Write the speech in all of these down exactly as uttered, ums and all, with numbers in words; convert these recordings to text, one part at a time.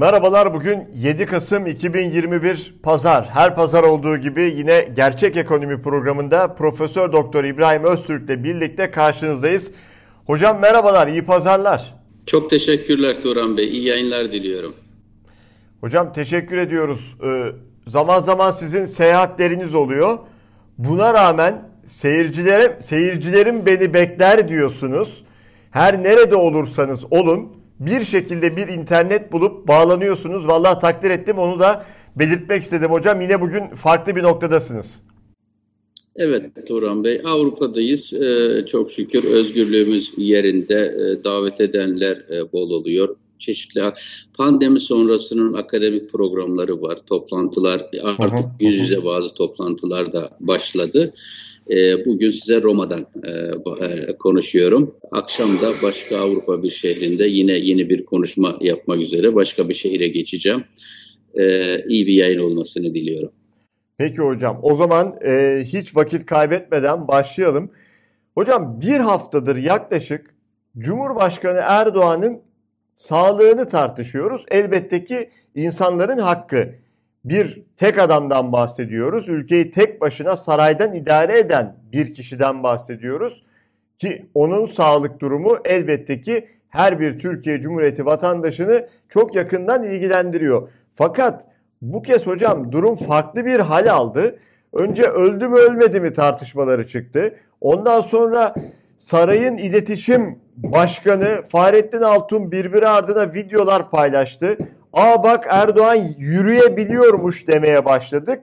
Merhabalar, bugün yedi Kasım iki bin yirmi bir Pazar. Her pazar olduğu gibi yine Gerçek Ekonomi programında Profesör Doktor İbrahim Öztürk ile birlikte karşınızdayız. Hocam merhabalar, iyi pazarlar. Çok teşekkürler Tuğran Bey, iyi yayınlar diliyorum. Hocam teşekkür ediyoruz. Ee, zaman zaman sizin seyahatleriniz oluyor. Buna rağmen seyircilerim, seyircilerim beni bekler diyorsunuz. Her nerede olursanız olun, bir şekilde bir internet bulup bağlanıyorsunuz. Vallahi takdir ettim, onu da belirtmek istedim hocam. Yine bugün farklı bir noktadasınız. Evet Turan Bey, Avrupa'dayız. Ee, çok şükür özgürlüğümüz yerinde. Ee, davet edenler e, bol oluyor. Çeşitli pandemi sonrasının akademik programları var, toplantılar. Artık hı hı. yüz yüze bazı toplantılar da başladı. Bugün size Roma'dan konuşuyorum. Akşam da başka Avrupa bir şehrinde yine yeni bir konuşma yapmak üzere başka bir şehre geçeceğim. İyi bir yayın olmasını diliyorum. Peki hocam, o zaman hiç vakit kaybetmeden başlayalım. Hocam bir haftadır yaklaşık Cumhurbaşkanı Erdoğan'ın sağlığını tartışıyoruz. Elbette ki insanların hakkı. Bir tek adamdan bahsediyoruz. Ülkeyi tek başına saraydan idare eden bir kişiden bahsediyoruz. Ki onun sağlık durumu elbette ki her bir Türkiye Cumhuriyeti vatandaşını çok yakından ilgilendiriyor. Fakat bu kez hocam durum farklı bir hal aldı. Önce öldü mü ölmedi mi tartışmaları çıktı. Ondan sonra sarayın iletişim başkanı Fahrettin Altun birbiri ardına videolar paylaştı. Aa bak Erdoğan yürüyebiliyormuş demeye başladık.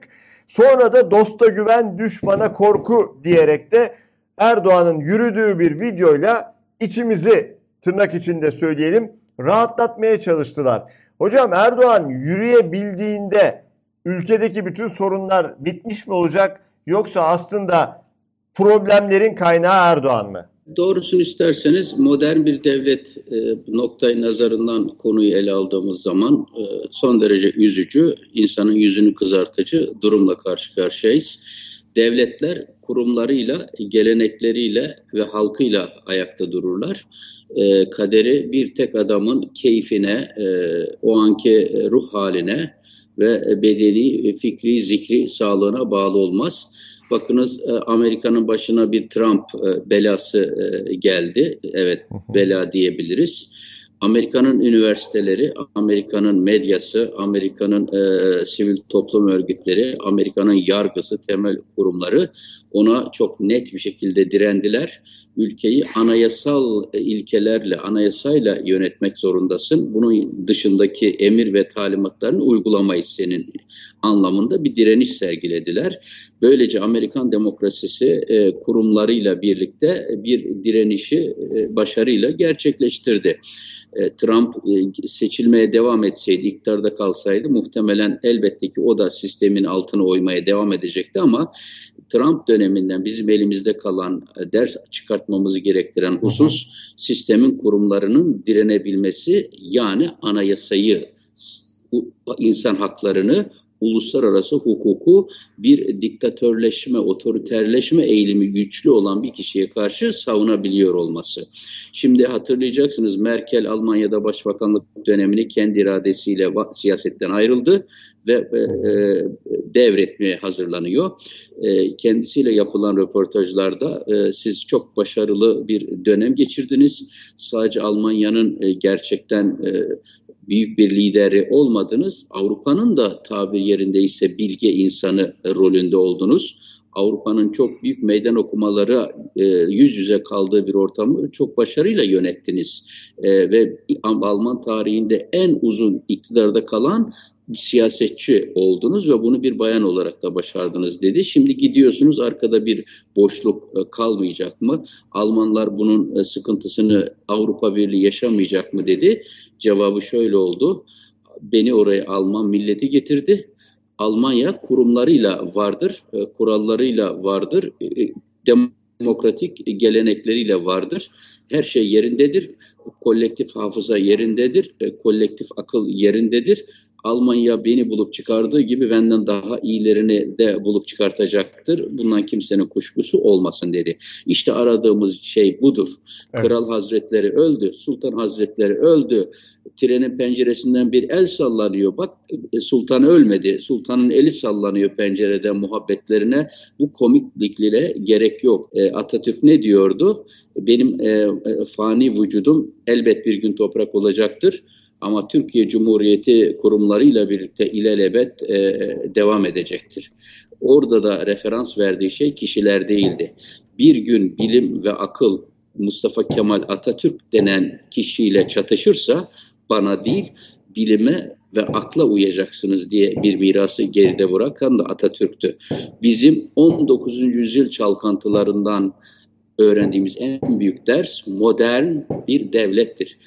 Sonra da dosta güven, düşmana korku diyerek de Erdoğan'ın yürüdüğü bir videoyla içimizi tırnak içinde söyleyelim rahatlatmaya çalıştılar. Hocam Erdoğan yürüyebildiğinde ülkedeki bütün sorunlar bitmiş mi olacak, yoksa aslında problemlerin kaynağı Erdoğan mı? Doğrusunu isterseniz modern bir devlet e, noktayı nazarından konuyu ele aldığımız zaman e, son derece üzücü, insanın yüzünü kızartıcı durumla karşı karşıyayız. Devletler kurumlarıyla, gelenekleriyle ve halkıyla ayakta dururlar. E, kaderi bir tek adamın keyfine, e, o anki ruh haline ve bedeni, fikri, zikri sağlığına bağlı olmaz. Bakınız Amerika'nın başına bir Trump belası geldi. Evet, bela diyebiliriz. Amerika'nın üniversiteleri, Amerika'nın medyası, Amerika'nın e, sivil toplum örgütleri, Amerika'nın yargısı, temel kurumları ona çok net bir şekilde direndiler. Ülkeyi anayasal ilkelerle, anayasayla yönetmek zorundasın. Bunun dışındaki emir ve talimatlarını uygulamayız senin anlamında bir direniş sergilediler. Böylece Amerikan demokrasisi e, kurumlarıyla birlikte bir direnişi e, başarıyla gerçekleştirdi. Trump seçilmeye devam etseydi, iktidarda kalsaydı muhtemelen elbette ki o da sistemin altına oymaya devam edecekti ama Trump döneminden bizim elimizde kalan, ders çıkartmamızı gerektiren husus sistemin kurumlarının direnebilmesi, yani anayasayı, insan haklarını, uluslararası hukuku bir diktatörleşme, otoriterleşme eğilimi güçlü olan bir kişiye karşı savunabiliyor olması. Şimdi hatırlayacaksınız, Merkel Almanya'da başbakanlık dönemini kendi iradesiyle siyasetten ayrıldı ve e, devretmeye hazırlanıyor. E, kendisiyle yapılan röportajlarda e, siz çok başarılı bir dönem geçirdiniz. Sadece Almanya'nın e, gerçekten e, büyük bir lideri olmadınız. Avrupa'nın da tabir yerindeyse bilge insanı rolünde oldunuz. Avrupa'nın çok büyük meydan okumaları e, yüz yüze kaldığı bir ortamı çok başarıyla yönettiniz. E, ve Alman tarihinde en uzun iktidarda kalan bir siyasetçi oldunuz ve bunu bir bayan olarak da başardınız dedi. Şimdi gidiyorsunuz, arkada bir boşluk kalmayacak mı? Almanlar bunun sıkıntısını, Avrupa Birliği yaşamayacak mı dedi. Cevabı şöyle oldu: beni oraya Alman milleti getirdi. Almanya kurumlarıyla vardır, kurallarıyla vardır, demokratik gelenekleriyle vardır. Her şey yerindedir, kolektif hafıza yerindedir, kolektif akıl yerindedir. Almanya beni bulup çıkardığı gibi benden daha iyilerini de bulup çıkartacaktır. Bundan kimsenin kuşkusu olmasın dedi. İşte aradığımız şey budur. Evet. Kral Hazretleri öldü, Sultan Hazretleri öldü. Trenin penceresinden bir el sallanıyor. Bak Sultan ölmedi. Sultanın eli sallanıyor pencereden muhabbetlerine. Bu komikliklere gerek yok. E, Atatürk ne diyordu? Benim e, fani vücudum elbet bir gün toprak olacaktır. Ama Türkiye Cumhuriyeti kurumlarıyla birlikte ilelebet e, devam edecektir. Orada da referans verdiği şey kişiler değildi. Bir gün bilim ve akıl Mustafa Kemal Atatürk denen kişiyle çatışırsa bana değil bilime ve akla uyacaksınız diye bir mirası geride bırakan da Atatürk'tü. Bizim on dokuzuncu yüzyıl çalkantılarından öğrendiğimiz en büyük ders modern bir devlettir.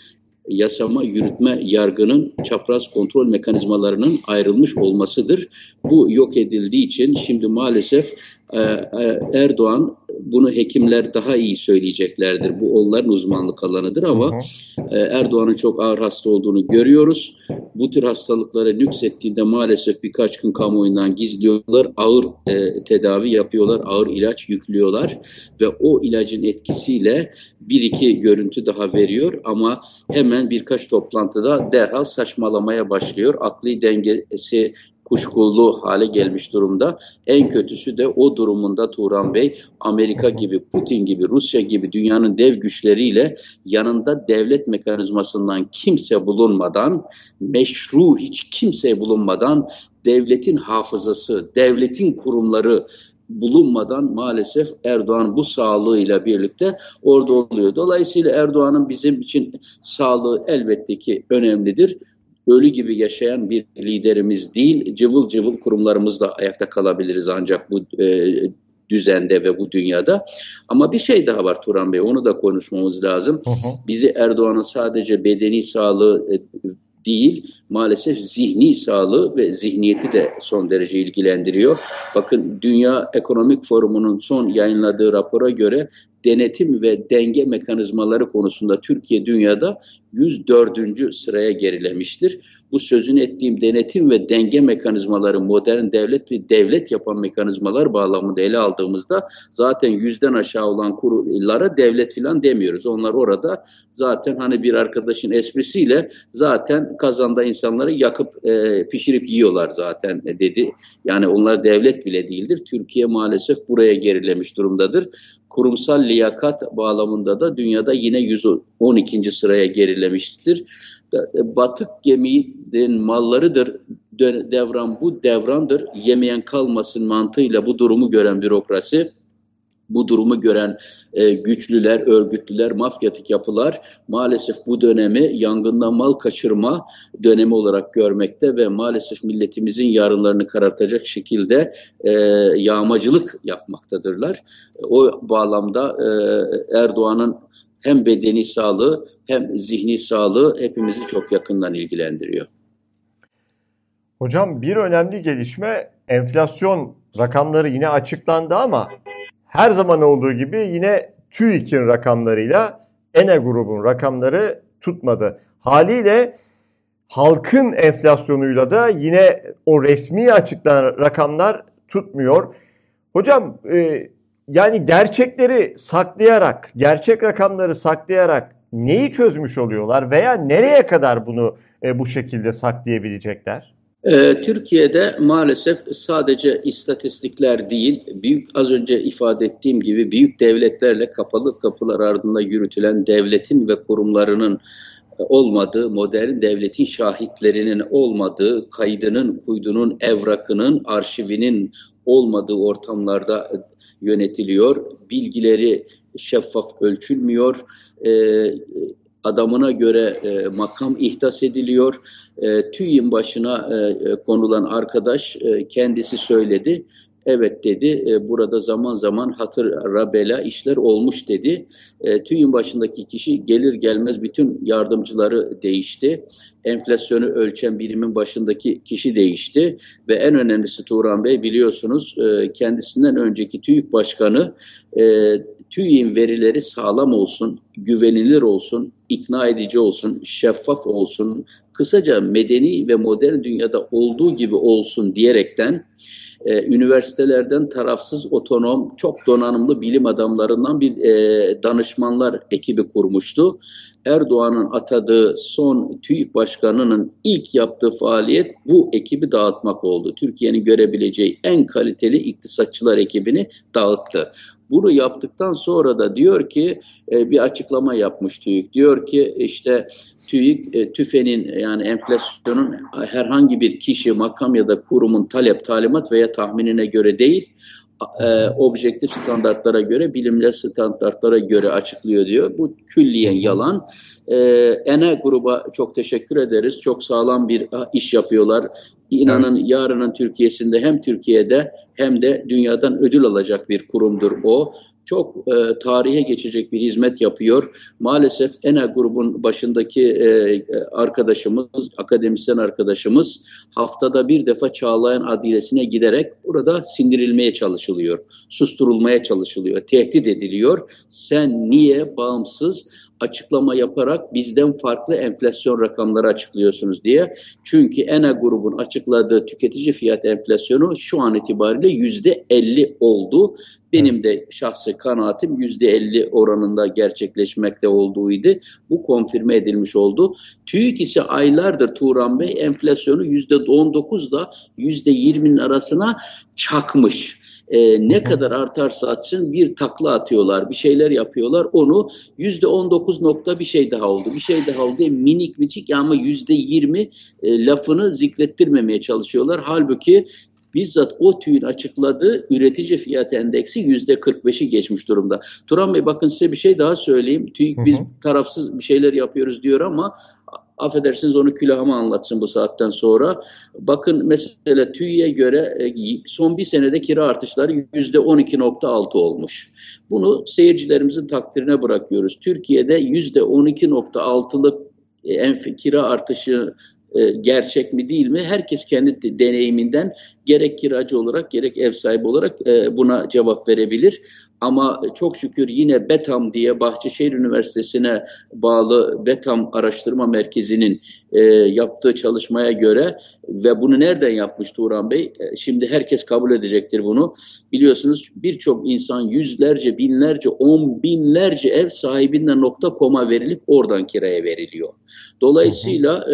Yasama, yürütme, yargının çapraz kontrol mekanizmalarının ayrılmış olmasıdır. Bu yok edildiği için şimdi maalesef e, e, Erdoğan, bunu hekimler daha iyi söyleyeceklerdir. Bu onların uzmanlık alanıdır ama e, Erdoğan'ın çok ağır hasta olduğunu görüyoruz. Bu tür hastalıklara nüksettiğinde maalesef birkaç gün kamuoyundan gizliyorlar. Ağır e, tedavi yapıyorlar, ağır ilaç yüklüyorlar ve o ilacın etkisiyle bir iki görüntü daha veriyor ama hemen birkaç toplantıda derhal saçmalamaya başlıyor. Akli dengesi kuşkulu hale gelmiş durumda. En kötüsü de o durumunda Tuğran Bey, Amerika gibi, Putin gibi, Rusya gibi dünyanın dev güçleriyle yanında devlet mekanizmasından kimse bulunmadan, meşru hiç kimse bulunmadan, devletin hafızası, devletin kurumları bulunmadan maalesef Erdoğan bu sağlığıyla birlikte orada oluyor. Dolayısıyla Erdoğan'ın bizim için sağlığı elbette ki önemlidir. Ölü gibi yaşayan bir liderimiz değil, cıvıl cıvıl kurumlarımızla ayakta kalabiliriz ancak bu e, düzende ve bu dünyada. Ama bir şey daha var Turan Bey, onu da konuşmamız lazım. Hı hı. Bizi Erdoğan'ın sadece bedeni sağlığı e, değil, maalesef zihni sağlığı ve zihniyeti de son derece ilgilendiriyor. Bakın Dünya Ekonomik Forumu'nun son yayınladığı rapora göre denetim ve denge mekanizmaları konusunda Türkiye dünyada yüz dördüncü sıraya gerilemiştir. Bu sözünü ettiğim denetim ve denge mekanizmaları modern devlet ve devlet yapan mekanizmalar bağlamında ele aldığımızda zaten yüzden aşağı olan kurumlara devlet filan demiyoruz. Onlar orada zaten hani bir arkadaşın esprisiyle zaten kazanda insanları yakıp e, pişirip yiyorlar zaten dedi. Yani onlar devlet bile değildir. Türkiye maalesef buraya gerilemiş durumdadır. Kurumsal liyakat bağlamında da dünyada yine yüz on ikinci sıraya gerilemiştir. Batık geminin mallarıdır, devran bu devrandır, yemeyen kalmasın mantığıyla bu durumu gören bürokrasi, bu durumu gören e, güçlüler, örgütlüler, mafyatik yapılar maalesef bu dönemi yangından mal kaçırma dönemi olarak görmekte ve maalesef milletimizin yarınlarını karartacak şekilde e, yağmacılık yapmaktadırlar. O bağlamda e, Erdoğan'ın hem bedeni sağlığı hem zihni sağlığı hepimizi çok yakından ilgilendiriyor. Hocam bir önemli gelişme, enflasyon rakamları yine açıklandı ama her zaman olduğu gibi yine TÜİK'in rakamlarıyla ENAG grubun rakamları tutmadı. Haliyle halkın enflasyonuyla da yine o resmi açıklanan rakamlar tutmuyor. Hocam e, yani gerçekleri saklayarak, gerçek rakamları saklayarak neyi çözmüş oluyorlar veya nereye kadar bunu e, bu şekilde saklayabilecekler? Türkiye'de maalesef sadece istatistikler değil, büyük az önce ifade ettiğim gibi büyük devletlerle kapalı kapılar ardında yürütülen devletin ve kurumlarının olmadığı, modern devletin şahitlerinin olmadığı, kaydının, kuydunun, evrakının, arşivinin olmadığı ortamlarda yönetiliyor. Bilgileri şeffaf ölçülmüyor. Ee, Adamına göre e, makam ihdas ediliyor. E, TÜİK'in başına e, konulan arkadaş e, kendisi söyledi. evet dedi, e, burada zaman zaman hatıra bela işler olmuş dedi. E, TÜİK'in başındaki kişi gelir gelmez bütün yardımcıları değişti. Enflasyonu ölçen birimin başındaki kişi değişti ve en önemlisi Tuğran Bey, biliyorsunuz e, kendisinden önceki TÜİK Başkanı e, TÜİK'in verileri sağlam olsun, güvenilir olsun, ikna edici olsun, şeffaf olsun, kısaca medeni ve modern dünyada olduğu gibi olsun diyerekten e, üniversitelerden tarafsız, otonom, çok donanımlı bilim adamlarından bir e, danışmanlar ekibi kurmuştu. Erdoğan'ın atadığı son TÜİK Başkanı'nın ilk yaptığı faaliyet bu ekibi dağıtmak oldu. Türkiye'nin görebileceği en kaliteli iktisatçılar ekibini dağıttı. Bunu yaptıktan sonra da diyor ki, bir açıklama yapmış TÜİK. Diyor ki işte TÜİK, TÜFE'nin yani enflasyonun herhangi bir kişi, makam ya da kurumun talep, talimat veya tahminine göre değil, E, objektif standartlara göre, bilimsel standartlara göre açıklıyor diyor. Bu külliyen yalan. E, ENAG gruba çok teşekkür ederiz. Çok sağlam bir iş yapıyorlar. İnanın evet, yarının Türkiye'sinde hem Türkiye'de hem de dünyadan ödül alacak bir kurumdur o. Çok e, tarihe geçecek bir hizmet yapıyor. Maalesef ENAG grubun başındaki e, arkadaşımız, akademisyen arkadaşımız haftada bir defa Çağlayan Adliyesi'ne giderek burada sindirilmeye çalışılıyor. Susturulmaya çalışılıyor. Tehdit ediliyor. Sen niye bağımsız açıklama yaparak bizden farklı enflasyon rakamları açıklıyorsunuz diye. Çünkü ENAG grubun açıkladığı tüketici fiyat enflasyonu şu an itibariyle yüzde elli oldu. Benim de şahsi kanaatim yüzde elli oranında gerçekleşmekte olduğuydu. Bu konfirme edilmiş oldu. TÜİK ise aylardır Tuğran Bey enflasyonu yüzde on dokuzla yüzde yirminin arasına çakmış. Ee, ne kadar artarsa artsın bir takla atıyorlar, bir şeyler yapıyorlar. Onu yüzde on dokuz nokta bir şey daha oldu, bir şey daha oldu diye minik minik ama yüzde yirmi e, lafını zikrettirmemeye çalışıyorlar. Halbuki bizzat o TÜİK'in açıkladığı üretici fiyat endeksi yüzde kırk beşi geçmiş durumda. Turan Bey, bakın size bir şey daha söyleyeyim. TÜİK hı hı. biz tarafsız bir şeyler yapıyoruz diyor ama affedersiniz onu külahıma anlatsın bu saatten sonra. Bakın mesela TÜİK'e göre son bir senede kira artışları yüzde on iki nokta altı olmuş. Bunu seyircilerimizin takdirine bırakıyoruz. Türkiye'de yüzde on iki nokta altılık kira artışı gerçek mi değil mi? Herkes kendi deneyiminden gerek kiracı olarak gerek ev sahibi olarak buna cevap verebilir. Ama çok şükür yine Betam diye Bahçeşehir Üniversitesi'ne bağlı Betam Araştırma Merkezi'nin yaptığı çalışmaya göre, ve bunu nereden yapmış Tuğran Bey? Şimdi herkes kabul edecektir bunu. Biliyorsunuz birçok insan yüzlerce, binlerce, on binlerce ev sahibinden nokta koma verilip oradan kiraya veriliyor. Dolayısıyla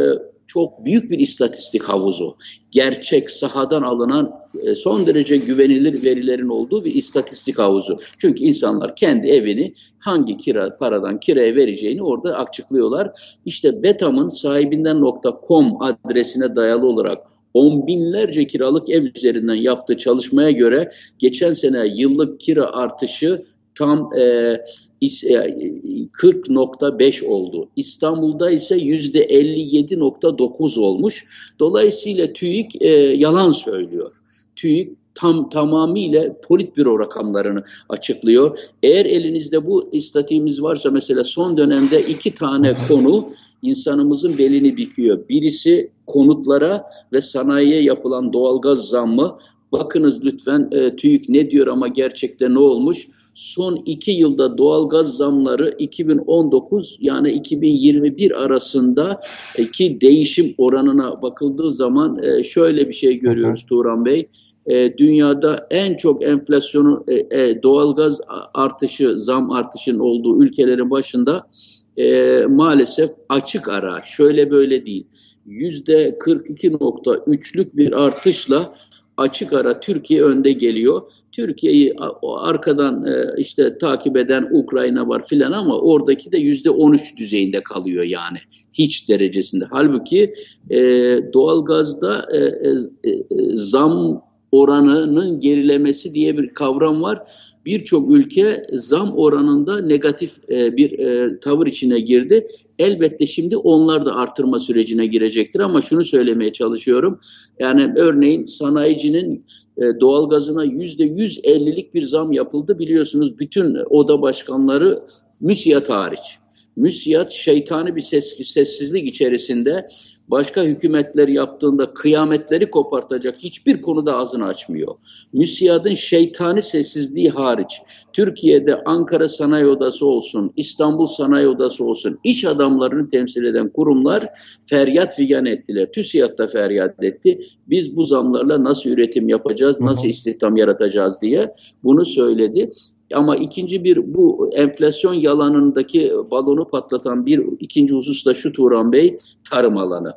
çok büyük bir istatistik havuzu, gerçek sahadan alınan son derece güvenilir verilerin olduğu bir istatistik havuzu. Çünkü insanlar kendi evini hangi kira paradan kiraya vereceğini orada açıklıyorlar. İşte Betam'ın sahibinden nokta com adresine dayalı olarak on binlerce kiralık ev üzerinden yaptığı çalışmaya göre geçen sene yıllık kira artışı tam E, kırk nokta beş oldu. İstanbul'da ise yüzde elli yedi nokta dokuz olmuş. Dolayısıyla TÜİK e, yalan söylüyor. TÜİK tam tamamıyla politbüro rakamlarını açıklıyor. Eğer elinizde bu istatistiğimiz varsa, mesela son dönemde iki tane konu insanımızın belini büküyor. Birisi konutlara ve sanayiye yapılan doğalgaz zammı. Bakınız lütfen e, TÜİK ne diyor ama gerçekte ne olmuş? Son iki yılda doğalgaz zamları iki bin on dokuz yani iki bin yirmi bir arasındaki değişim oranına bakıldığı zaman şöyle bir şey görüyoruz Tuğran Bey. Dünyada en çok enflasyonu, doğalgaz artışı, zam artışının olduğu ülkelerin başında maalesef açık ara, şöyle böyle değil, yüzde kırk iki nokta üçlük bir artışla açık ara Türkiye önde geliyor. Türkiye'yi arkadan işte takip eden Ukrayna var filan ama oradaki de yüzde on üç düzeyinde kalıyor yani, hiç derecesinde. Halbuki e, doğalgazda e, e, zam oranının gerilemesi diye bir kavram var. Birçok ülke zam oranında negatif e, bir e, tavır içine girdi. Elbette şimdi onlar da artırma sürecine girecektir ama şunu söylemeye çalışıyorum. Yani örneğin sanayicinin doğalgazına yüzde yüz ellilik bir zam yapıldı. Biliyorsunuz bütün oda başkanları MÜSİAD hariç. MÜSİAD şeytani bir ses, sessizlik içerisinde başka hükümetler yaptığında kıyametleri kopartacak hiçbir konuda ağzını açmıyor. MÜSİAD'ın şeytani sessizliği hariç Türkiye'de Ankara Sanayi Odası olsun, İstanbul Sanayi Odası olsun iş adamlarını temsil eden kurumlar feryat figan ettiler. TÜSİAD da feryat etti. Biz bu zamlarla nasıl üretim yapacağız, nasıl istihdam yaratacağız diye bunu söyledi. Ama ikinci bir bu enflasyon yalanındaki balonu patlatan bir ikinci husus da şu Tuğran Bey, tarım alanı.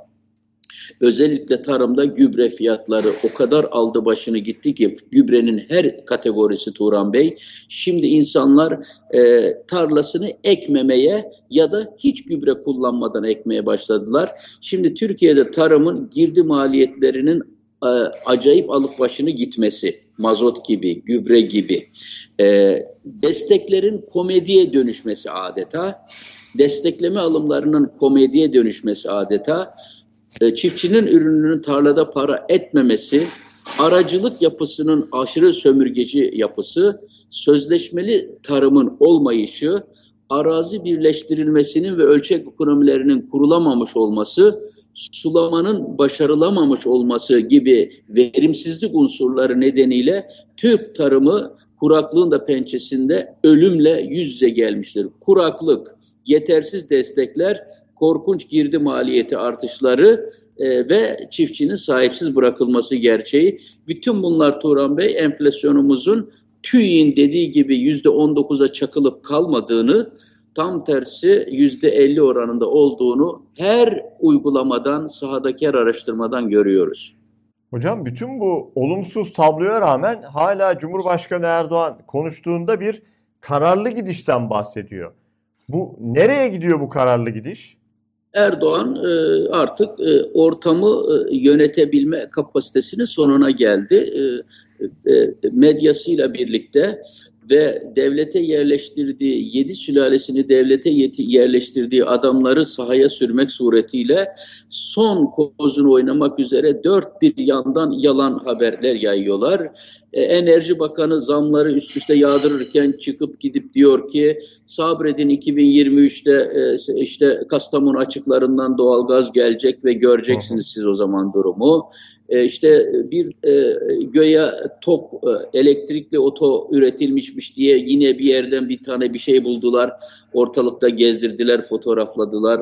Özellikle tarımda gübre fiyatları o kadar aldı başını gitti ki gübrenin her kategorisi Tuğran Bey. Şimdi insanlar e, tarlasını ekmemeye ya da hiç gübre kullanmadan ekmeye başladılar. Şimdi Türkiye'de tarımın girdi maliyetlerinin e, acayip alıp başını gitmesi. Mazot gibi, gübre gibi. E, desteklerin komediye dönüşmesi adeta, destekleme alımlarının komediye dönüşmesi adeta, e, çiftçinin ürününün tarlada para etmemesi, aracılık yapısının aşırı sömürgeci yapısı, sözleşmeli tarımın olmayışı, arazi birleştirilmesinin ve ölçek ekonomilerinin kurulamamış olması, sulamanın başarılamamış olması gibi verimsizlik unsurları nedeniyle Türk tarımı kuraklığın da pençesinde ölümle yüz yüze gelmiştir. Kuraklık, yetersiz destekler, korkunç girdi maliyeti artışları e, ve çiftçinin sahipsiz bırakılması gerçeği. Bütün bunlar Tuğran Bey enflasyonumuzun TÜİK'in dediği gibi yüzde on dokuza çakılıp kalmadığını, tam tersi yüzde elli oranında olduğunu her uygulamadan, sahadaki her araştırmadan görüyoruz. Hocam bütün bu olumsuz tabloya rağmen hala Cumhurbaşkanı Erdoğan konuştuğunda bir kararlı gidişten bahsediyor. Bu nereye gidiyor bu kararlı gidiş? Erdoğan artık ortamı yönetebilme kapasitesinin sonuna geldi. Medyasıyla birlikte ve devlete yerleştirdiği, yedi sülalesini devlete yerleştirdiği adamları sahaya sürmek suretiyle son kozunu oynamak üzere dört bir yandan yalan haberler yayıyorlar. E, Enerji Bakanı zamları üst üste yağdırırken çıkıp gidip diyor ki sabredin iki bin yirmi üçte e, işte Kastamonu açıklarından doğalgaz gelecek ve göreceksiniz siz o zaman durumu. E, işte bir e, göya tok e, elektrikli oto üretilmişmiş diye yine bir yerden bir tane bir şey buldular. Ortalıkta gezdirdiler, fotoğrafladılar.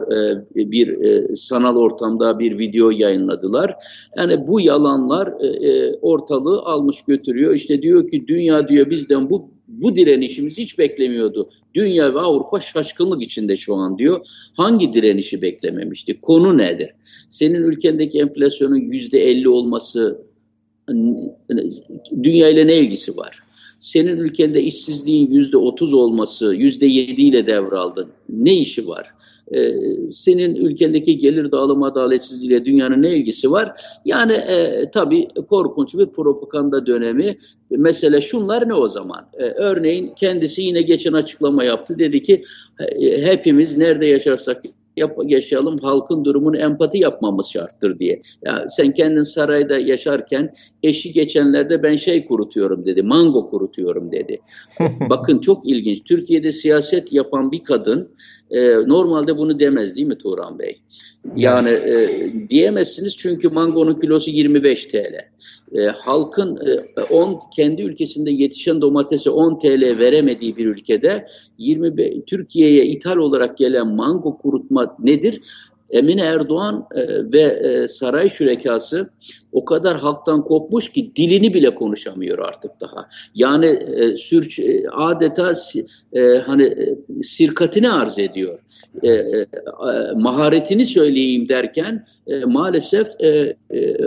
E, bir e, sanal ortamda bir video yayınladılar. Yani bu yalanlar e, ortalığı almış götürüyor. İşte diyor ki dünya diyor bizden bu bu direnişimiz hiç beklemiyordu. Dünya ve Avrupa şaşkınlık içinde şu an diyor. Hangi direnişi beklememişti? Konu nedir? Senin ülkendeki enflasyonun yüzde elli olması dünya ile ne ilgisi var? Senin ülkende işsizliğin yüzde otuz olması, yüzde yedi ile devraldın. Ne işi var? Ee, senin ülkendeki gelir dağılımı adaletsizliğiyle dünyanın ne ilgisi var? Yani e, tabii korkunç bir propaganda dönemi. Mesela şunlar ne o zaman? Ee, örneğin kendisi yine geçen açıklama yaptı. Dedi ki hepimiz nerede yaşarsak Yap, yaşayalım halkın durumunu empati yapmamız şarttır diye. Ya sen kendin sarayda yaşarken eşi geçenlerde ben şey kurutuyorum dedi, mango kurutuyorum dedi. Bakın çok ilginç. Türkiye'de siyaset yapan bir kadın e, normalde bunu demez değil mi Tuğran Bey? Yani e, diyemezsiniz çünkü mangonun kilosu yirmi beş TL. E, halkın e, on, kendi ülkesinde yetişen domatese on TL veremediği bir ülkede Türkiye'ye ithal olarak gelen mango kurutma nedir? Emine Erdoğan ve saray şürekası o kadar halktan kopmuş ki dilini bile konuşamıyor artık daha. Yani sürç adeta hani sirkatini arz ediyor. Maharetini söyleyeyim derken maalesef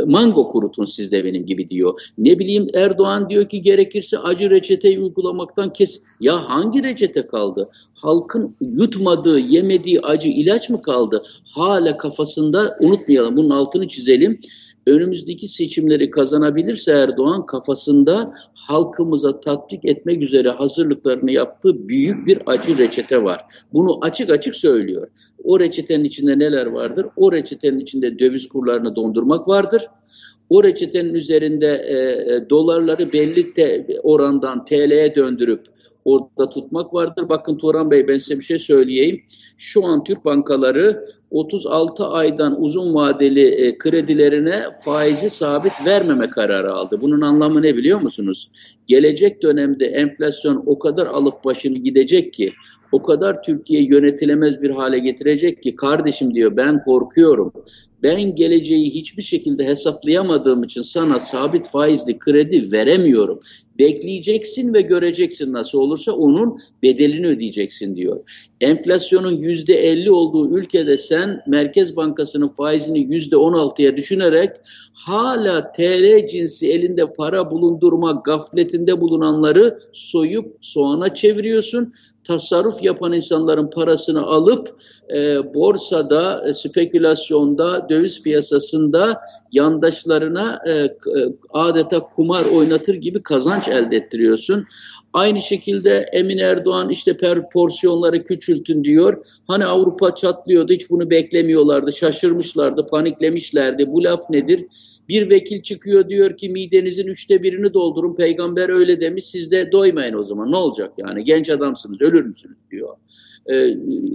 mango kurutun siz de benim gibi diyor. Ne bileyim Erdoğan diyor ki gerekirse acı reçeteyi uygulamaktan kes. Ya hangi reçete kaldı? Halkın yutmadığı, yemediği acı ilaç mı kaldı? Hala kafasında, unutmayalım bunun altını çizelim. Önümüzdeki seçimleri kazanabilirse Erdoğan kafasında halkımıza tatbik etmek üzere hazırlıklarını yaptığı büyük bir acı reçete var. Bunu açık açık söylüyor. O reçetenin içinde neler vardır? O reçetenin içinde döviz kurlarını dondurmak vardır. O reçetenin üzerinde e, dolarları belli te, orandan T L'ye döndürüp orada tutmak vardır. Bakın Tuğran Bey, ben size bir şey söyleyeyim. Şu an Türk bankaları otuz altı aydan uzun vadeli e, kredilerine faizi sabit vermeme kararı aldı. Bunun anlamı ne biliyor musunuz? Gelecek dönemde enflasyon o kadar alıp başını gidecek ki, o kadar Türkiye yönetilemez bir hale getirecek ki, kardeşim diyor, ben korkuyorum. Ben geleceği hiçbir şekilde hesaplayamadığım için sana sabit faizli kredi veremiyorum. Bekleyeceksin ve göreceksin, nasıl olursa onun bedelini ödeyeceksin diyor. Enflasyonun yüzde elli olduğu ülkede sen Merkez Bankası'nın faizini yüzde on altıya düşünerek hala T L cinsi elinde para bulundurma gafletinde bulunanları soyup soğana çeviriyorsun. Tasarruf yapan insanların parasını alıp e, borsada, e, spekülasyonda, döviz piyasasında yandaşlarına e, e, adeta kumar oynatır gibi kazanç elde ettiriyorsun. Aynı şekilde Emine Erdoğan işte per porsiyonları küçültün diyor. Hani Avrupa çatlıyordu, hiç bunu beklemiyorlardı, şaşırmışlardı, paniklemişlerdi. Bu laf nedir? Bir vekil çıkıyor diyor ki midenizin üçte birini doldurun, peygamber öyle demiş, siz de doymayın o zaman, ne olacak yani, genç adamsınız, ölür müsünüz diyor. Ee,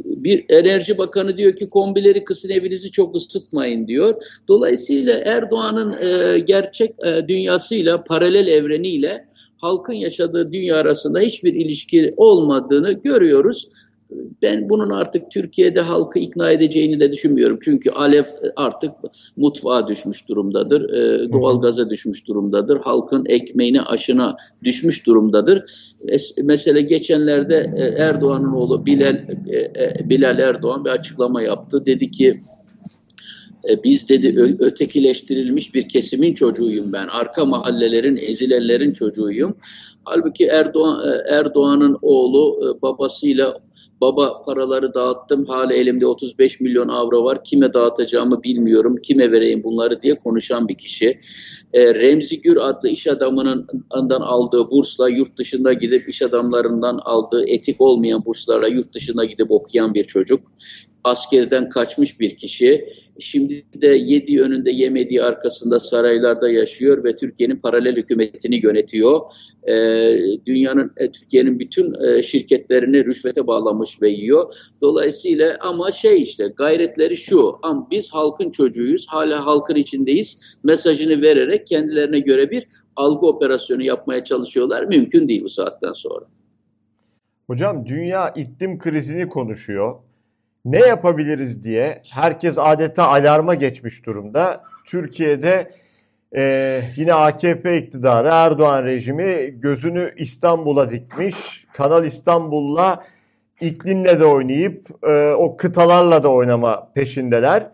bir enerji bakanı diyor ki kombileri kısın, evinizi çok ısıtmayın diyor. Dolayısıyla Erdoğan'ın e, gerçek e, dünyasıyla, paralel evreniyle halkın yaşadığı dünya arasında hiçbir ilişki olmadığını görüyoruz. Ben bunun artık Türkiye'de halkı ikna edeceğini de düşünmüyorum. Çünkü alev artık mutfağa düşmüş durumdadır. E, doğalgaza düşmüş durumdadır. Halkın ekmeğine, aşına düşmüş durumdadır. Es, mesela geçenlerde e, Erdoğan'ın oğlu Bilal, e, e, Bilal Erdoğan bir açıklama yaptı. Dedi ki e, biz dedi ö, ötekileştirilmiş bir kesimin çocuğuyum ben. Arka mahallelerin, ezilenlerin çocuğuyum. Halbuki Erdoğan e, Erdoğan'ın oğlu e, babasıyla, baba paraları dağıttım, hala elimde otuz beş milyon avro var, kime dağıtacağımı bilmiyorum, kime vereyim bunları diye konuşan bir kişi. E, Remzi Gür adlı iş adamından aldığı bursla yurt dışında gidip, iş adamlarından aldığı etik olmayan burslarla yurt dışına gidip okuyan bir çocuk. Askerden kaçmış bir kişi. Şimdi de yediği önünde, yemediği arkasında saraylarda yaşıyor ve Türkiye'nin paralel hükümetini yönetiyor. Ee, dünyanın, Türkiye'nin bütün e, şirketlerini rüşvete bağlamış ve yiyor. Dolayısıyla ama şey işte gayretleri şu, ama biz halkın çocuğuyuz, hala halkın içindeyiz mesajını vererek kendilerine göre bir algı operasyonu yapmaya çalışıyorlar. Mümkün değil bu saatten sonra. Hocam, dünya iklim krizini konuşuyor. Ne yapabiliriz diye herkes adeta alarma geçmiş durumda. Türkiye'de e, yine A K P iktidarı, Erdoğan rejimi gözünü İstanbul'a dikmiş. Kanal İstanbul'la iklimle de oynayıp e, o kıtalarla da oynama peşindeler.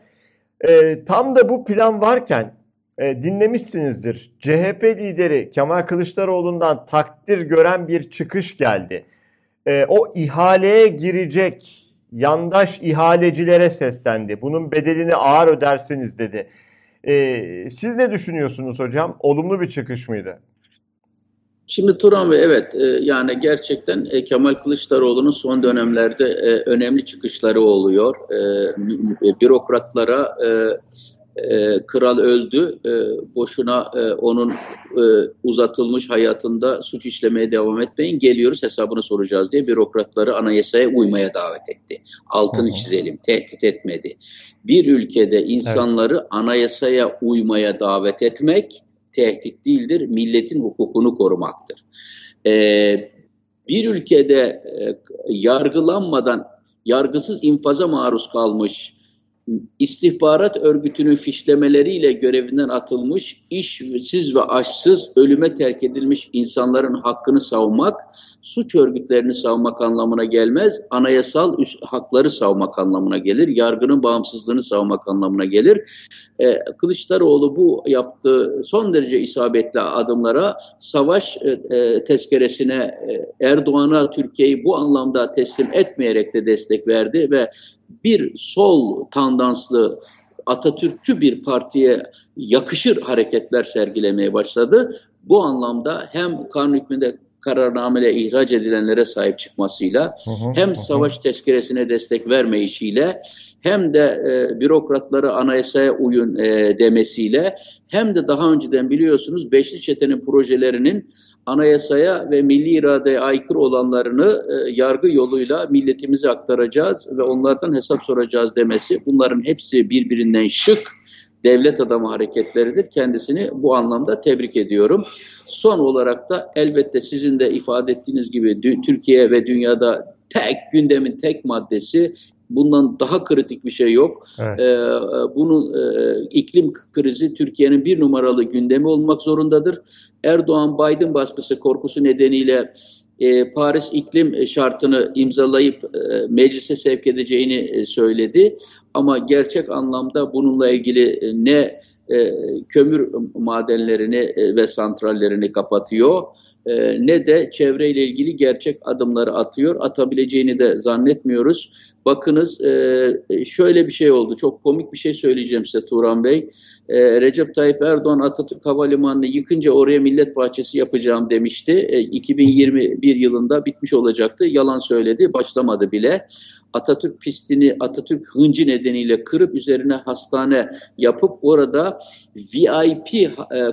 E, tam da bu plan varken e, dinlemişsinizdir. C H P lideri Kemal Kılıçdaroğlu'ndan takdir gören bir çıkış geldi. E, o ihaleye girecek yandaş ihalecilere seslendi. Bunun bedelini ağır ödersiniz dedi. Ee, siz ne düşünüyorsunuz hocam? Olumlu bir çıkış mıydı? Şimdi Turan Bey, evet, e, yani gerçekten e, Kemal Kılıçdaroğlu'nun son dönemlerde e, önemli çıkışları oluyor. E, bürokratlara e, e, kral öldü, e, boşuna e, onun e, uzatılmış hayatında suç işlemeye devam etmeyin, geliyoruz hesabını soracağız diye bürokratları anayasaya uymaya davet etti. Altını çizelim, tehdit etmedi. Bir ülkede insanları, evet, anayasaya uymaya davet etmek tehdit değildir, milletin hukukunu korumaktır. Ee, bir ülkede e, yargılanmadan, yargısız infaza maruz kalmış, istihbarat örgütünün fişlemeleriyle görevinden atılmış, işsiz ve açsız, ölüme terk edilmiş insanların hakkını savmak, suç örgütlerini savmak anlamına gelmez, anayasal hakları savmak anlamına gelir, yargının bağımsızlığını savmak anlamına gelir. Ee, Kılıçdaroğlu bu yaptığı son derece isabetli adımlara, savaş e, tezkeresine, e, Erdoğan'a Türkiye'yi bu anlamda teslim etmeyerek de destek verdi ve bir sol tandanslı, Atatürkçü bir partiye yakışır hareketler sergilemeye başladı. Bu anlamda hem kanun hükmünde kararnameyle ihraç edilenlere sahip çıkmasıyla, hı hı, hem hı. savaş tezkeresine destek vermeyişiyle, hem de e, bürokratları anayasaya uyun e, demesiyle, hem de daha önceden biliyorsunuz Beşli Çete'nin projelerinin anayasaya ve milli iradeye aykırı olanlarını e, yargı yoluyla milletimize aktaracağız ve onlardan hesap soracağız demesi, bunların hepsi birbirinden şık devlet adamı hareketleridir. Kendisini bu anlamda tebrik ediyorum. Son olarak da elbette sizin de ifade ettiğiniz gibi Türkiye ve dünyada tek gündemin tek maddesi, bundan daha kritik bir şey yok. Evet. Ee, bunu e, iklim krizi Türkiye'nin bir numaralı gündemi olmak zorundadır. Erdoğan-Biden baskısı korkusu nedeniyle e, Paris iklim şartını imzalayıp e, meclise sevk edeceğini e, söyledi. Ama gerçek anlamda bununla ilgili ne e, kömür madenlerini e, ve santrallerini kapatıyor, e, ne de çevreyle ilgili gerçek adımları atıyor. Atabileceğini de zannetmiyoruz. Bakınız e, şöyle bir şey oldu. Çok komik bir şey söyleyeceğim size Tuğran Bey. E, Recep Tayyip Erdoğan Atatürk Havalimanı'nı yıkınca oraya millet bahçesi yapacağım demişti. E, iki bin yirmi bir yılında bitmiş olacaktı. Yalan söyledi. Başlamadı bile. Atatürk pistini Atatürk hıncı nedeniyle kırıp üzerine hastane yapıp orada V I P e,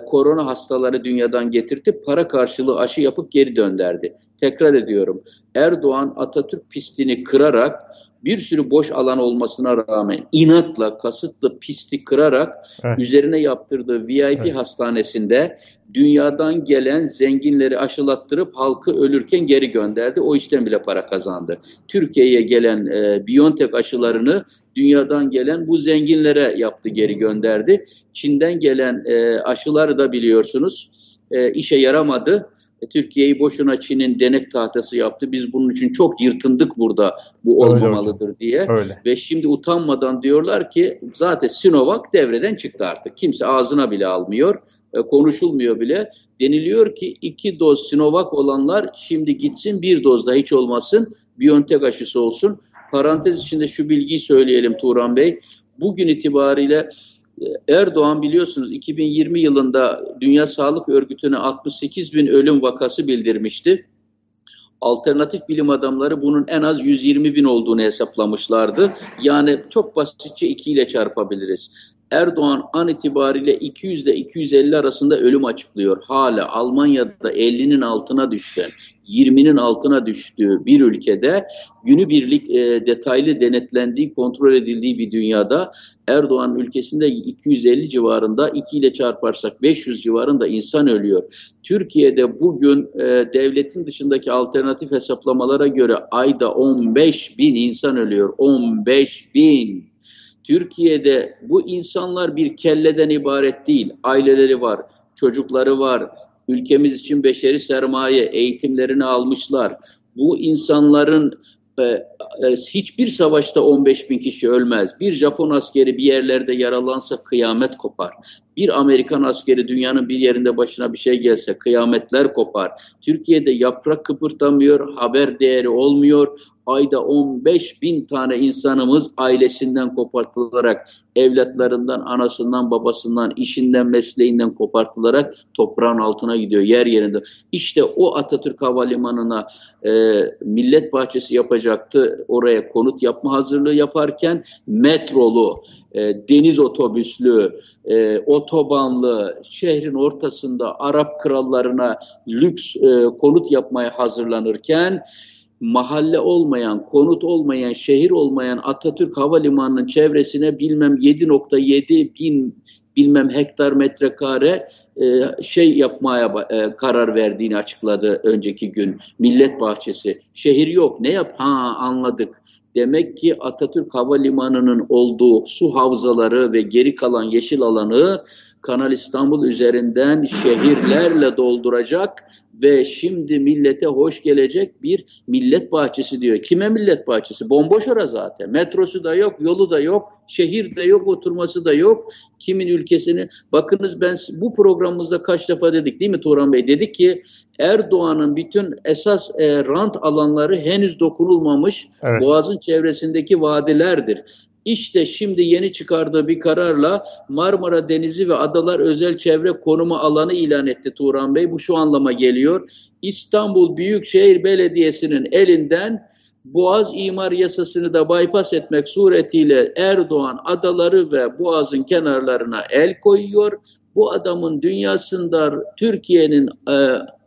korona hastaları dünyadan getirtip para karşılığı aşı yapıp geri dönderdi. Tekrar ediyorum. Erdoğan Atatürk pistini kırarak, bir sürü boş alan olmasına rağmen inatla, kasıtlı pisti kırarak, evet, üzerine yaptırdığı V I P evet. hastanesinde dünyadan gelen zenginleri aşılattırıp halkı ölürken geri gönderdi. O işten bile para kazandı. Türkiye'ye gelen e, Biontech aşılarını dünyadan gelen bu zenginlere yaptı, geri gönderdi. Çin'den gelen e, aşıları da biliyorsunuz e, işe yaramadı. Türkiye'yi boşuna Çin'in denek tahtası yaptı. Biz bunun için çok yırtındık burada. Bu olmamalıdır öyle diye. Öyle. Ve şimdi utanmadan diyorlar ki zaten Sinovac devreden çıktı artık. Kimse ağzına bile almıyor. Konuşulmuyor bile. Deniliyor ki iki doz Sinovac olanlar şimdi gitsin, bir doz da hiç olmasın Biontech aşısı olsun. Parantez içinde şu bilgiyi söyleyelim Tuğran Bey. Bugün itibariyle Erdoğan biliyorsunuz iki bin yirmi yılında Dünya Sağlık Örgütü'ne altmış sekiz bin ölüm vakası bildirmişti. Alternatif bilim adamları bunun en az yüz yirmi bin olduğunu hesaplamışlardı. Yani çok basitçe iki ile çarpabiliriz. Erdoğan an itibariyle iki yüz ile iki yüz elli arasında ölüm açıklıyor. Hala Almanya'da ellinin altına düştü, yirminin altına düştüğü bir ülkede, günübirlik e, detaylı denetlendiği, kontrol edildiği bir dünyada Erdoğan ülkesinde iki yüz elli civarında, iki ile çarparsak beş yüz civarında insan ölüyor. Türkiye'de bugün e, devletin dışındaki alternatif hesaplamalara göre ayda on beş bin insan ölüyor. on beş bin! Türkiye'de bu insanlar bir kelleden ibaret değil. Aileleri var, çocukları var, ülkemiz için beşeri sermaye, eğitimlerini almışlar. Bu insanların e, e, hiçbir savaşta on beş bin kişi ölmez. Bir Japon askeri bir yerlerde yaralansa kıyamet kopar. Bir Amerikan askeri dünyanın bir yerinde başına bir şey gelse kıyametler kopar. Türkiye'de yaprak kıpırtamıyor, haber değeri olmuyor. Ayda on beş bin tane insanımız ailesinden kopartılarak, evlatlarından, anasından, babasından, işinden, mesleğinden kopartılarak toprağın altına gidiyor, yer yerinde. İşte o Atatürk Havalimanı'na e, millet bahçesi yapacaktı, oraya konut yapma hazırlığı yaparken metrolu, e, deniz otobüslü, e, otobanlı, şehrin ortasında Arap krallarına lüks e, konut yapmaya hazırlanırken, mahalle olmayan, konut olmayan, şehir olmayan Atatürk Havalimanı'nın çevresine bilmem yedi nokta yedi bin bilmem hektar metrekare şey yapmaya karar verdiğini açıkladı önceki gün. Millet bahçesi. Şehir yok. Ne yap? Ha, anladık. Demek ki Atatürk Havalimanı'nın olduğu su havzaları ve geri kalan yeşil alanı Kanal İstanbul üzerinden şehirlerle dolduracak ve şimdi millete hoş gelecek bir millet bahçesi diyor. Kime millet bahçesi? Bomboş ora zaten. Metrosu da yok, yolu da yok, şehir de yok, oturması da yok. Kimin ülkesini? Bakınız ben bu programımızda kaç defa dedik değil mi Tuğran Bey? Dedik ki Erdoğan'ın bütün esas e, rant alanları henüz dokunulmamış, evet, Boğaz'ın çevresindeki vadilerdir. İşte şimdi yeni çıkardığı bir kararla Marmara Denizi ve Adalar Özel Çevre Koruma Alanı ilan etti Tuğran Bey. Bu şu anlama geliyor. İstanbul Büyükşehir Belediyesi'nin elinden Boğaz İmar Yasası'nı da bypass etmek suretiyle Erdoğan adaları ve Boğaz'ın kenarlarına el koyuyor. Bu adamın dünyasında Türkiye'nin e,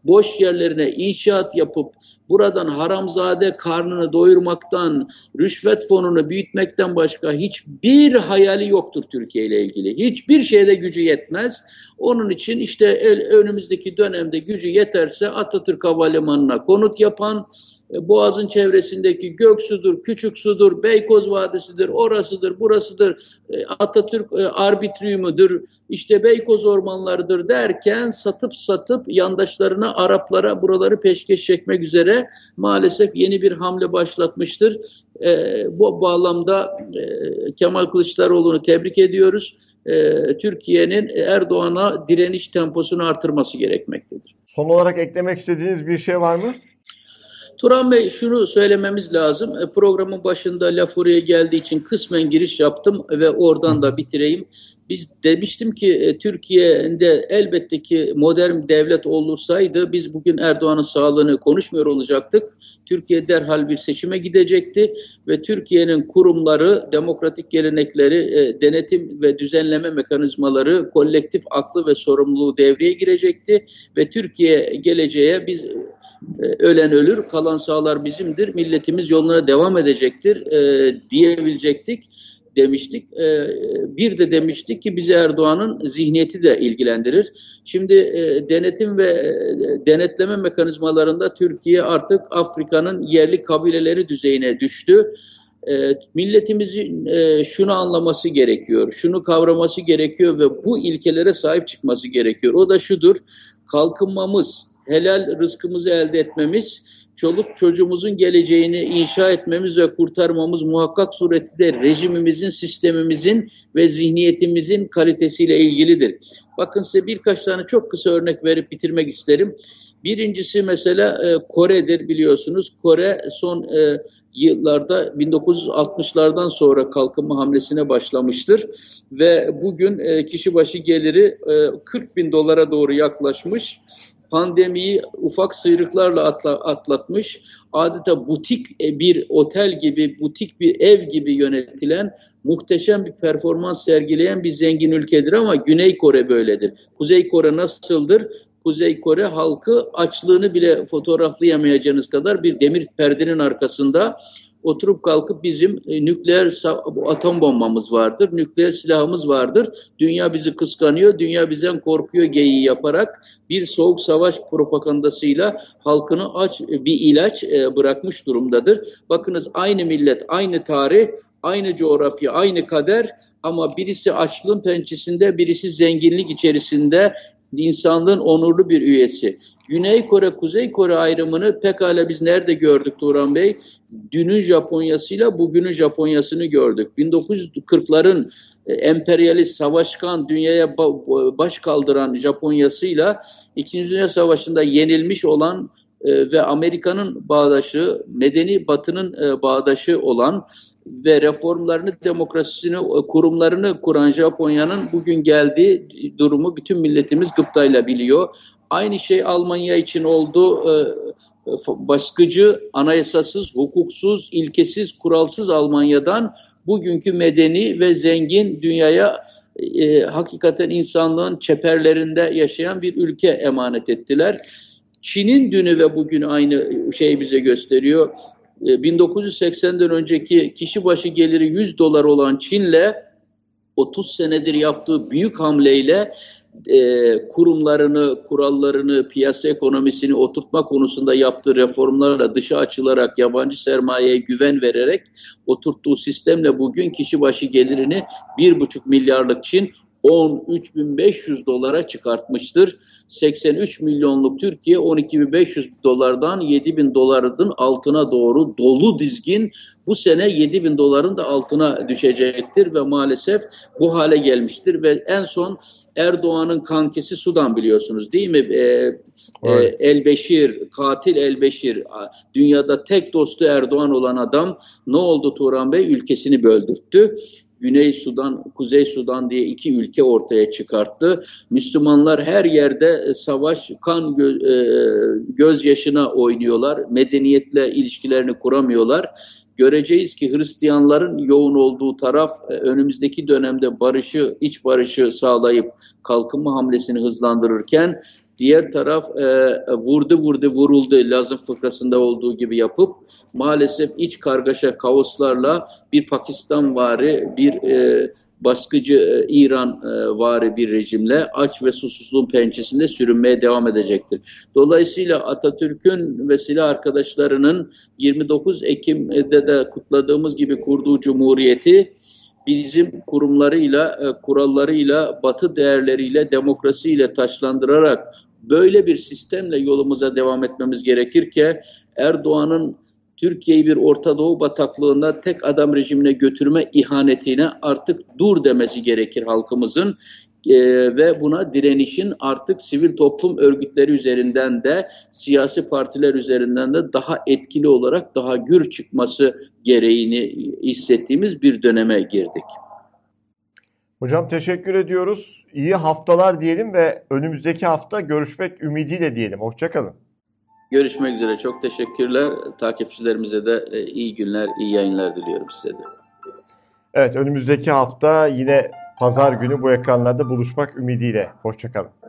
boş yerlerine inşaat yapıp buradan haramzade karnını doyurmaktan, rüşvet fonunu büyütmekten başka hiçbir hayali yoktur Türkiye ile ilgili. Hiçbir şeyde gücü yetmez. Onun için işte el, önümüzdeki dönemde gücü yeterse Atatürk Havalimanı'na konut yapan, Boğaz'ın çevresindeki Göksu'dur, Küçüksu'dur, Beykoz Vadisi'dir, orasıdır, burasıdır, Atatürk Arbitriyumu'dur, işte Beykoz ormanlarıdır derken satıp satıp yandaşlarına, Araplara buraları peşkeş çekmek üzere maalesef yeni bir hamle başlatmıştır. Bu bağlamda Kemal Kılıçdaroğlu'nu tebrik ediyoruz. Türkiye'nin Erdoğan'a direniş temposunu artırması gerekmektedir. Son olarak eklemek istediğiniz bir şey var mı? Turan Bey, şunu söylememiz lazım. Programın başında laf oraya geldiği için kısmen giriş yaptım ve oradan da bitireyim. Biz demiştim ki Türkiye'de elbette ki modern devlet olursaydı biz bugün Erdoğan'ın sağlığını konuşmuyor olacaktık. Türkiye derhal bir seçime gidecekti ve Türkiye'nin kurumları, demokratik gelenekleri, denetim ve düzenleme mekanizmaları, kolektif aklı ve sorumluluğu devreye girecekti ve Türkiye geleceğe biz... Ölen ölür, kalan sağlar bizimdir, milletimiz yoluna devam edecektir e, diyebilecektik demiştik. E, bir de demiştik ki bizi Erdoğan'ın zihniyeti de ilgilendirir. Şimdi e, denetim ve e, denetleme mekanizmalarında Türkiye artık Afrika'nın yerli kabileleri düzeyine düştü. E, milletimizin e, şunu anlaması gerekiyor, şunu kavraması gerekiyor ve bu ilkelere sahip çıkması gerekiyor. O da şudur: kalkınmamız, helal rızkımızı elde etmemiz, çoluk çocuğumuzun geleceğini inşa etmemiz ve kurtarmamız muhakkak suretiyle rejimimizin, sistemimizin ve zihniyetimizin kalitesiyle ilgilidir. Bakın, size birkaç tane çok kısa örnek verip bitirmek isterim. Birincisi mesela e, Kore'dir, biliyorsunuz. Kore son e, yıllarda bin dokuz yüz altmışlardan sonra kalkınma hamlesine başlamıştır ve bugün e, kişi başı geliri e, kırk bin dolara doğru yaklaşmış. Pandemiyi ufak sıyrıklarla atla, atlatmış, adeta butik bir otel gibi, butik bir ev gibi yönetilen, muhteşem bir performans sergileyen bir zengin ülkedir ama Güney Kore böyledir. Kuzey Kore nasıldır? Kuzey Kore halkı açlığını bile fotoğraflayamayacağınız kadar bir demir perdenin arkasında oturup kalkıp bizim nükleer atom bombamız vardır, nükleer silahımız vardır, dünya bizi kıskanıyor, dünya bizden korkuyor geyiği yaparak bir soğuk savaş propagandasıyla halkını aç bir ilaç bırakmış durumdadır. Bakınız, aynı millet, aynı tarih, aynı coğrafya, aynı kader ama birisi açlığın pençesinde, birisi zenginlik içerisinde insanlığın onurlu bir üyesi. Güney Kore, Kuzey Kore ayrımını pekala biz nerede gördük Tuğran Bey? Dünün Japonya'sıyla bugünün Japonya'sını gördük. bin dokuz yüz kırkların emperyalist, savaşkan, dünyaya baş kaldıran Japonya'sıyla İkinci Dünya Savaşı'nda yenilmiş olan ve Amerika'nın bağdaşı, medeni batının bağdaşı olan ve reformlarını, demokrasisini, kurumlarını kuran Japonya'nın bugün geldiği durumu bütün milletimiz gıptayla biliyor. Aynı şey Almanya için oldu. Baskıcı, anayasasız, hukuksuz, ilkesiz, kuralsız Almanya'dan bugünkü medeni ve zengin dünyaya e, hakikaten insanlığın çeperlerinde yaşayan bir ülke emanet ettiler. Çin'in dünü ve bugünü aynı şeyi bize gösteriyor. E, bin dokuz yüz seksenden önceki kişi başı geliri yüz dolar olan Çin'le otuz senedir yaptığı büyük hamleyle E, kurumlarını, kurallarını, piyasa ekonomisini oturtma konusunda yaptığı reformlarla, dışa açılarak, yabancı sermayeye güven vererek oturttuğu sistemle bugün kişi başı gelirini bir buçuk milyarlık Çin on üç bin beş yüz dolara çıkartmıştır. seksen üç milyonluk Türkiye on iki bin beş yüz dolardan yedi bin doların altına doğru dolu dizgin, bu sene yedi bin doların da altına düşecektir ve maalesef bu hale gelmiştir. Ve en son Erdoğan'ın kankisi Sudan, biliyorsunuz değil mi? Ee, evet. e, el-Beşir, katil el-Beşir, dünyada tek dostu Erdoğan olan adam ne oldu Tuğran Bey? Ülkesini böldürttü. Güney Sudan, Kuzey Sudan diye iki ülke ortaya çıkarttı. Müslümanlar her yerde savaş, kan gö- gözyaşına oynuyorlar. Medeniyetle ilişkilerini kuramıyorlar. Göreceğiz ki Hristiyanların yoğun olduğu taraf önümüzdeki dönemde barışı, iç barışı sağlayıp kalkınma hamlesini hızlandırırken diğer taraf e, vurdu vurdu vuruldu Lazım fıkrasında olduğu gibi yapıp maalesef iç kargaşa kaoslarla bir Pakistanvari, bir e, baskıcı e, İranvari e, bir rejimle aç ve susuzluğun pençesinde sürünmeye devam edecektir. Dolayısıyla Atatürk'ün ve silah arkadaşlarının yirmi dokuz Ekim'de de kutladığımız gibi kurduğu cumhuriyeti bizim kurumlarıyla, e, kurallarıyla, batı değerleriyle, demokrasiyle taçlandırarak böyle bir sistemle yolumuza devam etmemiz gerekir ki Erdoğan'ın Türkiye'yi bir Orta Doğu bataklığına, tek adam rejimine götürme ihanetine artık dur demesi gerekir halkımızın e, ve buna direnişin artık sivil toplum örgütleri üzerinden de, siyasi partiler üzerinden de daha etkili olarak, daha gür çıkması gereğini hissettiğimiz bir döneme girdik. Hocam teşekkür ediyoruz. İyi haftalar diyelim ve önümüzdeki hafta görüşmek ümidiyle diyelim. Hoşçakalın. Görüşmek üzere. Çok teşekkürler. Takipçilerimize de iyi günler, iyi yayınlar diliyorum size de. Evet, önümüzdeki hafta yine pazar günü bu ekranlarda buluşmak ümidiyle. Hoşçakalın.